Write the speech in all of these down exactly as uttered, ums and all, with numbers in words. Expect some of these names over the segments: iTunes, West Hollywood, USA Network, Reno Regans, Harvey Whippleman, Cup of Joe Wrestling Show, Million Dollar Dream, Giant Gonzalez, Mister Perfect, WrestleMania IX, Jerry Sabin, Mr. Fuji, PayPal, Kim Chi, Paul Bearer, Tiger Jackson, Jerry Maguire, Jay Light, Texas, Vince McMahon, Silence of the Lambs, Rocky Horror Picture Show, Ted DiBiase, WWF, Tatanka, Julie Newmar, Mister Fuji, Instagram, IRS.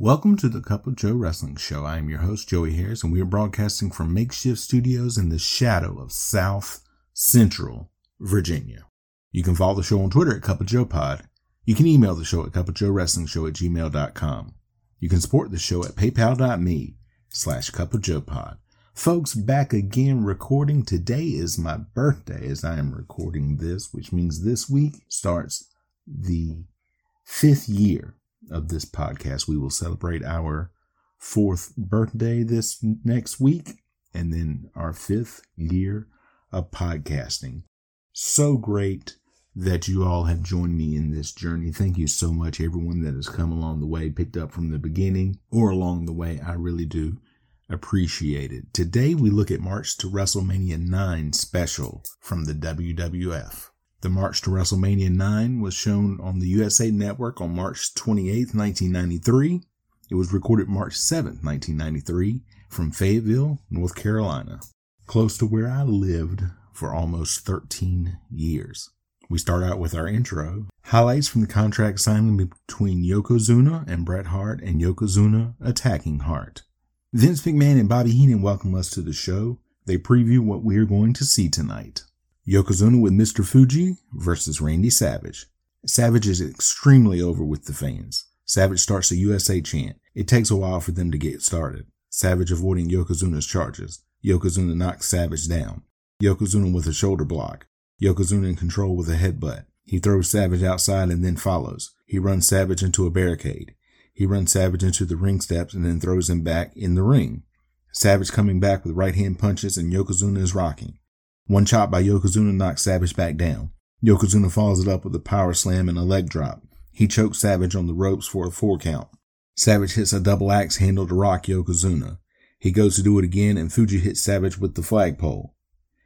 Welcome to the Cup of Joe Wrestling Show. I am your host, Joey Harris, and we are broadcasting from makeshift studios in the shadow of South Central Virginia. You can follow the show on Twitter at Cup of Joe Pod. You can email the show at cupofjoewrestlingshow at gmail dot com. You can support the show at paypal.me slash cupofjoepod. Folks, back again recording. Today is my birthday as I am recording this, which means this week starts the fifth year of this podcast. We will celebrate our fourth birthday this next week, and then our fifth year of podcasting. So great that you all have joined me in this journey. Thank you so much, everyone that has come along the way, picked up from the beginning or along the way. I really do appreciate it. Today we look at March to WrestleMania nine special from the W W F. The March to WrestleMania nine was shown on the U S A Network on March twenty-eighth, nineteen ninety-three. It was recorded March seventh, nineteen ninety-three, from Fayetteville, North Carolina, close to where I lived for almost thirteen years. We start out with our intro. Highlights from the contract signing between Yokozuna and Bret Hart, and Yokozuna attacking Hart. Vince McMahon and Bobby Heenan welcome us to the show. They preview what we are going to see tonight. Yokozuna with Mister Fuji versus Randy Savage. Savage is extremely over with the fans. Savage starts a U S A chant. It takes a while for them to get started. Savage avoiding Yokozuna's charges. Yokozuna knocks Savage down. Yokozuna with a shoulder block. Yokozuna in control with a headbutt. He throws Savage outside and then follows. He runs Savage into a barricade. He runs Savage into the ring steps and then throws him back in the ring. Savage coming back with right-hand punches, and Yokozuna is rocking. One chop by Yokozuna knocks Savage back down. Yokozuna follows it up with a power slam and a leg drop. He chokes Savage on the ropes for a four count. Savage hits a double axe handle to rock Yokozuna. He goes to do it again, and Fuji hits Savage with the flagpole.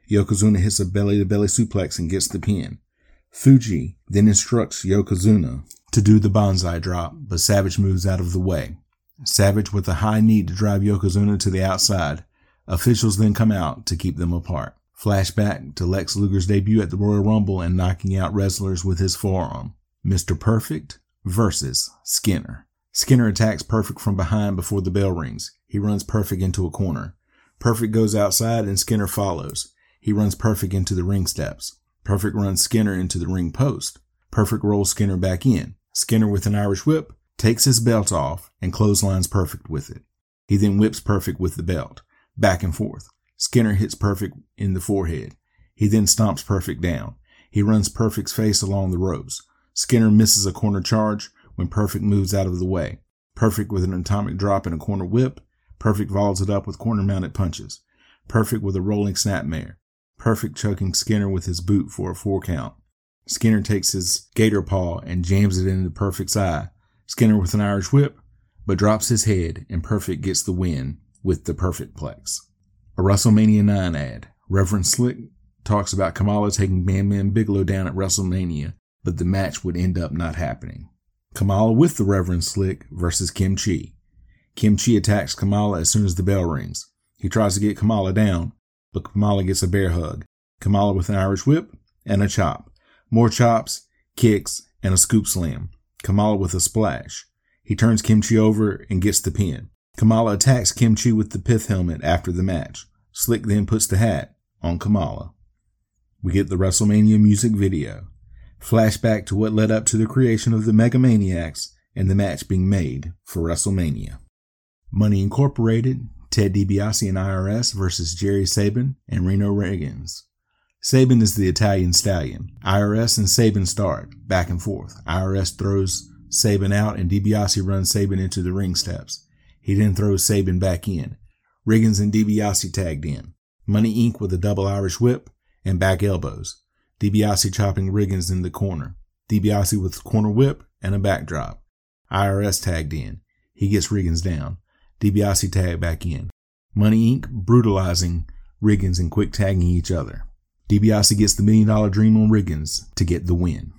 Yokozuna hits a belly-to-belly suplex and gets the pin. Fuji then instructs Yokozuna to do the bonsai drop, but Savage moves out of the way. Savage with a high knee to drive Yokozuna to the outside. Officials then come out to keep them apart. Flashback to Lex Luger's debut at the Royal Rumble and knocking out wrestlers with his forearm. Mister Perfect versus Skinner. Skinner attacks Perfect from behind before the bell rings. He runs Perfect into a corner. Perfect goes outside and Skinner follows. He runs Perfect into the ring steps. Perfect runs Skinner into the ring post. Perfect rolls Skinner back in. Skinner with an Irish whip takes his belt off and clotheslines Perfect with it. He then whips Perfect with the belt. Back and forth. Skinner hits Perfect in the forehead. He then stomps Perfect down. He runs Perfect's face along the ropes. Skinner misses a corner charge when Perfect moves out of the way. Perfect with an atomic drop and a corner whip. Perfect follows it up with corner-mounted punches. Perfect with a rolling snapmare. Perfect choking Skinner with his boot for a four count. Skinner takes his gator paw and jams it into Perfect's eye. Skinner with an Irish whip, but drops his head, and Perfect gets the win with the Perfect Plex. A WrestleMania nine ad. Reverend Slick talks about Kamala taking Bam Bam Bigelow down at WrestleMania, but the match would end up not happening. Kamala with the Reverend Slick versus Kim Chi. Kim Chi attacks Kamala as soon as the bell rings. He tries to get Kamala down, but Kamala gets a bear hug. Kamala with an Irish whip and a chop. More chops, kicks, and a scoop slam. Kamala with a splash. He turns Kim Chi over and gets the pin. Kamala attacks Kim Chi with the pith helmet after the match. Slick then puts the hat on Kamala. We get the WrestleMania music video. Flashback to what led up to the creation of the Mega Maniacs and the match being made for WrestleMania. Money Incorporated, Ted DiBiase and I R S versus Jerry Sabin and Reno Regans. Sabin is the Italian stallion. I R S and Sabin start back and forth. I R S throws Sabin out and DiBiase runs Sabin into the ring steps. He then throws Sabin back in. Regans and DiBiase tagged in. Money Incorporated with a double Irish whip and back elbows. DiBiase chopping Regans in the corner. DiBiase with a corner whip and a backdrop. I R S tagged in. He gets Regans down. DiBiase tagged back in. Money Incorporated brutalizing Regans and quick tagging each other. DiBiase gets the million dollar dream on Regans to get the win.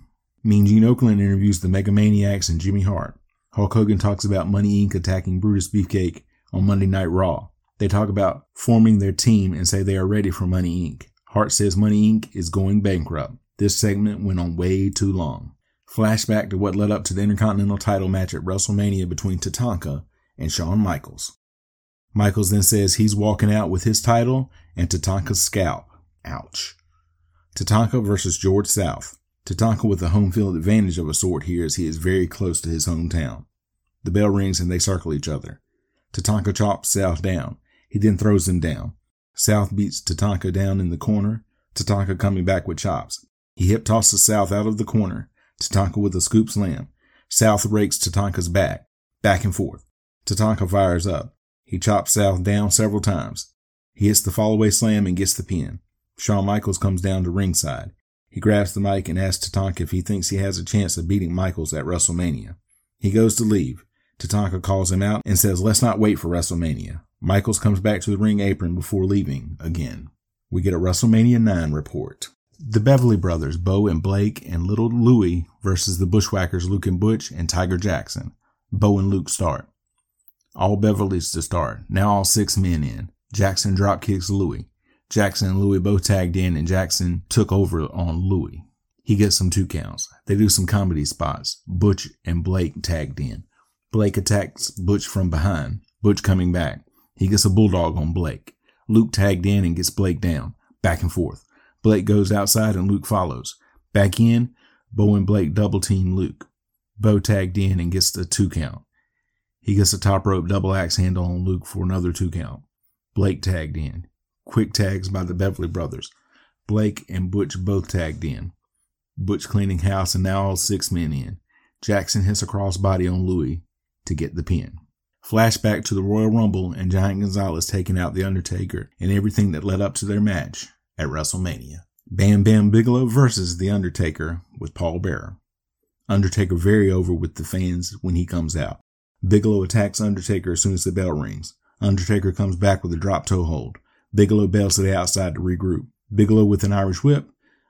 Mean Gene Okerlund interviews the Mega Maniacs and Jimmy Hart. Hulk Hogan talks about Money Incorporated attacking Brutus Beefcake on Monday Night Raw. They talk about forming their team and say they are ready for Money Incorporated. Hart says Money Incorporated is going bankrupt. This segment went on way too long. Flashback to what led up to the Intercontinental title match at WrestleMania between Tatanka and Shawn Michaels. Michaels then says he's walking out with his title and Tatanka's scalp. Ouch. Tatanka versus George South. Tatanka with a home field advantage of a sort here as he is very close to his hometown. The bell rings and they circle each other. Tatanka chops South down. He then throws him down. South beats Tatanka down in the corner. Tatanka coming back with chops. He hip tosses South out of the corner. Tatanka with a scoop slam. South rakes Tatanka's back. Back and forth. Tatanka fires up. He chops South down several times. He hits the fallaway slam and gets the pin. Shawn Michaels comes down to ringside. He grabs the mic and asks Tatanka if he thinks he has a chance of beating Michaels at WrestleMania. He goes to leave. Tatanka calls him out and says, let's not wait for WrestleMania. Michaels comes back to the ring apron before leaving again. We get a WrestleMania nine report. The Beverly Brothers, Bo and Blake and Little Louie versus the Bushwhackers, Luke and Butch and Tiger Jackson. Bo and Luke start. All Beverly's to start. Now all six men in. Jackson drop kicks Louie. Jackson and Louie both tagged in and Jackson took over on Louie. He gets some two counts. They do some comedy spots. Butch and Blake tagged in. Blake attacks Butch from behind. Butch coming back. He gets a bulldog on Blake. Luke tagged in and gets Blake down. Back and forth. Blake goes outside and Luke follows. Back in, Bo and Blake double team Luke. Bo tagged in and gets the two count. He gets a top rope double axe handle on Luke for another two count. Blake tagged in. Quick tags by the Beverly Brothers. Blake and Butch both tagged in. Butch cleaning house and now all six men in. Jackson hits a crossbody on Louie to get the pin. Flashback to the Royal Rumble and Giant Gonzalez taking out The Undertaker and everything that led up to their match at WrestleMania. Bam Bam Bigelow versus The Undertaker with Paul Bearer. Undertaker very over with the fans when he comes out. Bigelow attacks Undertaker as soon as the bell rings. Undertaker comes back with a drop toe hold. Bigelow bails to the outside to regroup. Bigelow with an Irish whip.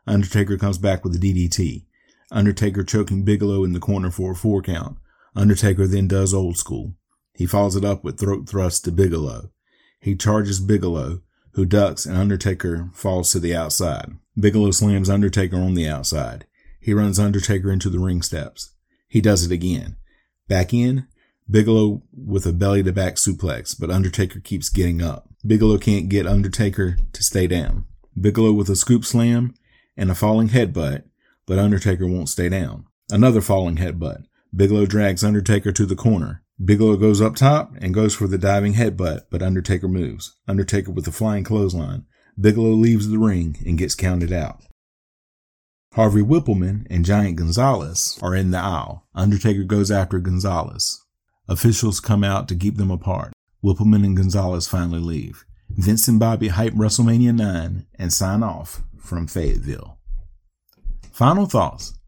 Undertaker comes back with a D D T. Undertaker choking Bigelow in the corner for a four count. Undertaker then does old school. He follows it up with throat thrusts to Bigelow. He charges Bigelow, who ducks, and Undertaker falls to the outside. Bigelow slams Undertaker on the outside. He runs Undertaker into the ring steps. He does it again. Back in, Bigelow with a belly-to-back suplex, but Undertaker keeps getting up. Bigelow can't get Undertaker to stay down. Bigelow with a scoop slam and a falling headbutt, but Undertaker won't stay down. Another falling headbutt. Bigelow drags Undertaker to the corner. Bigelow goes up top and goes for the diving headbutt, but Undertaker moves. Undertaker with a flying clothesline. Bigelow leaves the ring and gets counted out. Harvey Whippleman and Giant Gonzalez are in the aisle. Undertaker goes after Gonzalez. Officials come out to keep them apart. Whippleman and Gonzalez finally leave. Vince and Bobby hype WrestleMania nine and sign off from Fayetteville. Final thoughts.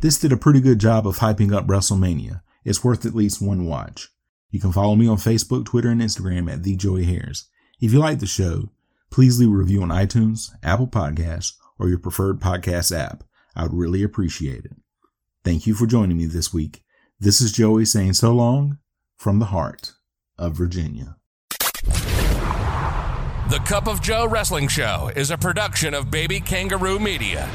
This did a pretty good job of hyping up WrestleMania. It's worth at least one watch. You can follow me on Facebook, Twitter, and Instagram at The Joey Harris. If you like the show, please leave a review on iTunes, Apple Podcasts, or your preferred podcast app. I would really appreciate it. Thank you for joining me this week. This is Joey saying so long from the heart of Virginia. The Cup of Joe Wrestling Show is a production of Baby Kangaroo Media.